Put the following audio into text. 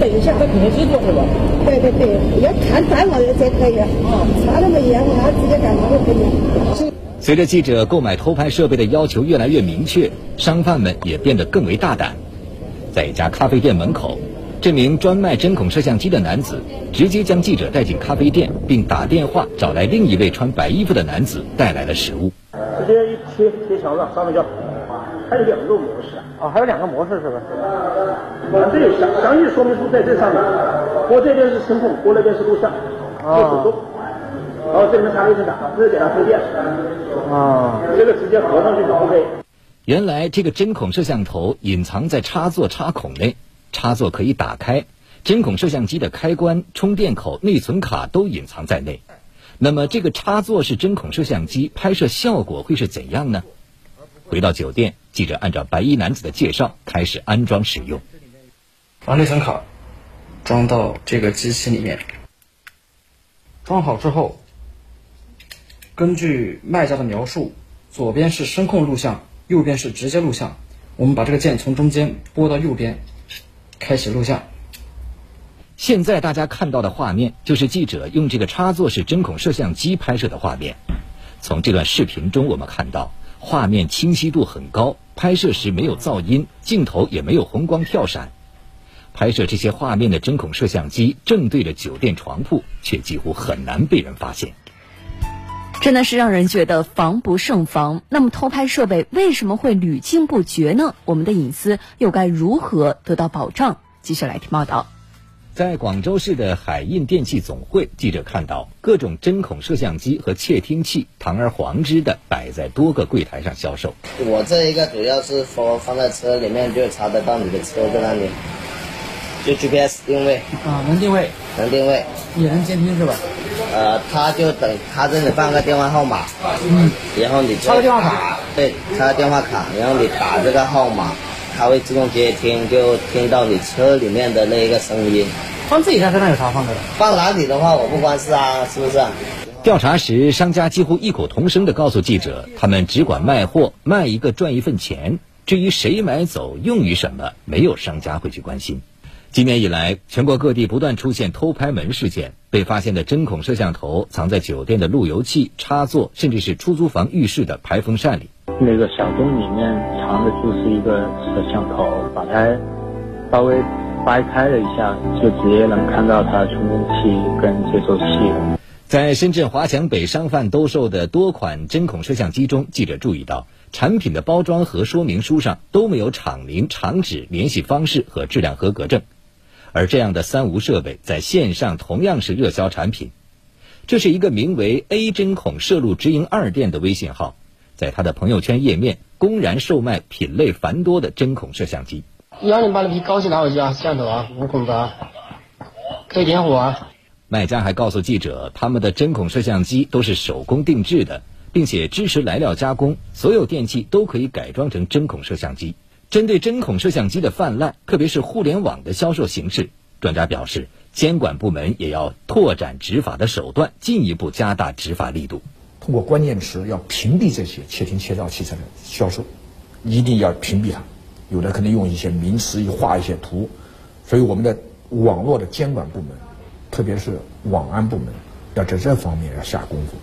等一下，再给您接过去吧。对，要看单位才可以。他那么严，他直接干嘛都可以。随着记者购买偷拍设备的要求越来越明确，商贩们也变得更为大胆。在一家咖啡店门口，这名专卖针孔摄像机的男子直接将记者带进咖啡店，并打电话找来另一位穿白衣服的男子带来了食物。直接一切条子，三文鱼。还有两个模式啊，还有两个模式是吧？这有详细说明书在这上面。我这边是声控，我那边是录像，手动。然后这边插卫生卡，这给他充电。这个直接合上去就 OK。原来这个针孔摄像头隐藏在插座插孔内，插座可以打开，针孔摄像机的开关、充电口、内存卡都隐藏在内。那么这个插座是针孔摄像机，拍摄效果会是怎样呢？回到酒店，记者按照白衣男子的介绍开始安装使用，把内存卡装到这个机器里面。装好之后，根据卖家的描述，左边是声控录像，右边是直接录像。我们把这个键从中间拨到右边，开启录像。现在大家看到的画面就是记者用这个插座式针孔摄像机拍摄的画面。从这段视频中我们看到，画面清晰度很高，拍摄时没有噪音，镜头也没有红光跳闪。拍摄这些画面的针孔摄像机正对着酒店床铺，却几乎很难被人发现。真的是让人觉得防不胜防。那么偷拍设备为什么会屡禁不绝呢？我们的隐私又该如何得到保障？继续来听报道。在广州市的海印电器总会，记者看到各种针孔摄像机和窃听器堂而皇之地摆在多个柜台上销售。我这一个主要是说放在车里面就查得到你的车在哪里，就 GPS 定位啊，能定位，也能监听是吧？他就等他这里放个电话号码，然后你插个电话卡，对，插个电话卡，然后你打这个号码。它会自动接听，就听到你车里面的那一个声音。放自己家车上有啥放的？放哪里的话，我不关事啊，是不是？调查时，商家几乎异口同声地告诉记者，他们只管卖货，卖一个赚一份钱。至于谁买走，用于什么，没有商家会去关心。今年以来，全国各地不断出现偷拍门事件，被发现的针孔摄像头藏在酒店的路由器、插座，甚至是出租房浴室的排风扇里。那个小洞里面藏的就是一个摄像头，把它稍微掰开了一下，就直接能看到它的充电器跟接收器了。在深圳华强北商贩兜售的多款针孔摄像机中，记者注意到产品的包装和说明书上都没有厂名、厂址、联系方式和质量合格证。而这样的三无设备在线上同样是热销产品。这是一个名为 A 针孔摄录直营2店的微信号，在他的朋友圈页面公然售卖品类繁多的针孔摄像机。128的比高级打火机啊，摄像头啊，无孔的，可以点火啊。卖家还告诉记者，他们的针孔摄像机都是手工定制的，并且支持来料加工，所有电器都可以改装成针孔摄像机。针对针孔摄像机的泛滥，特别是互联网的销售形式，专家表示，监管部门也要拓展执法的手段，进一步加大执法力度。通过关键词要屏蔽这些窃听窃盗器材的销售，一定要屏蔽它。有的可能用一些名词，一画一些图，所以我们的网络的监管部门，特别是网安部门，要在这方面要下功夫。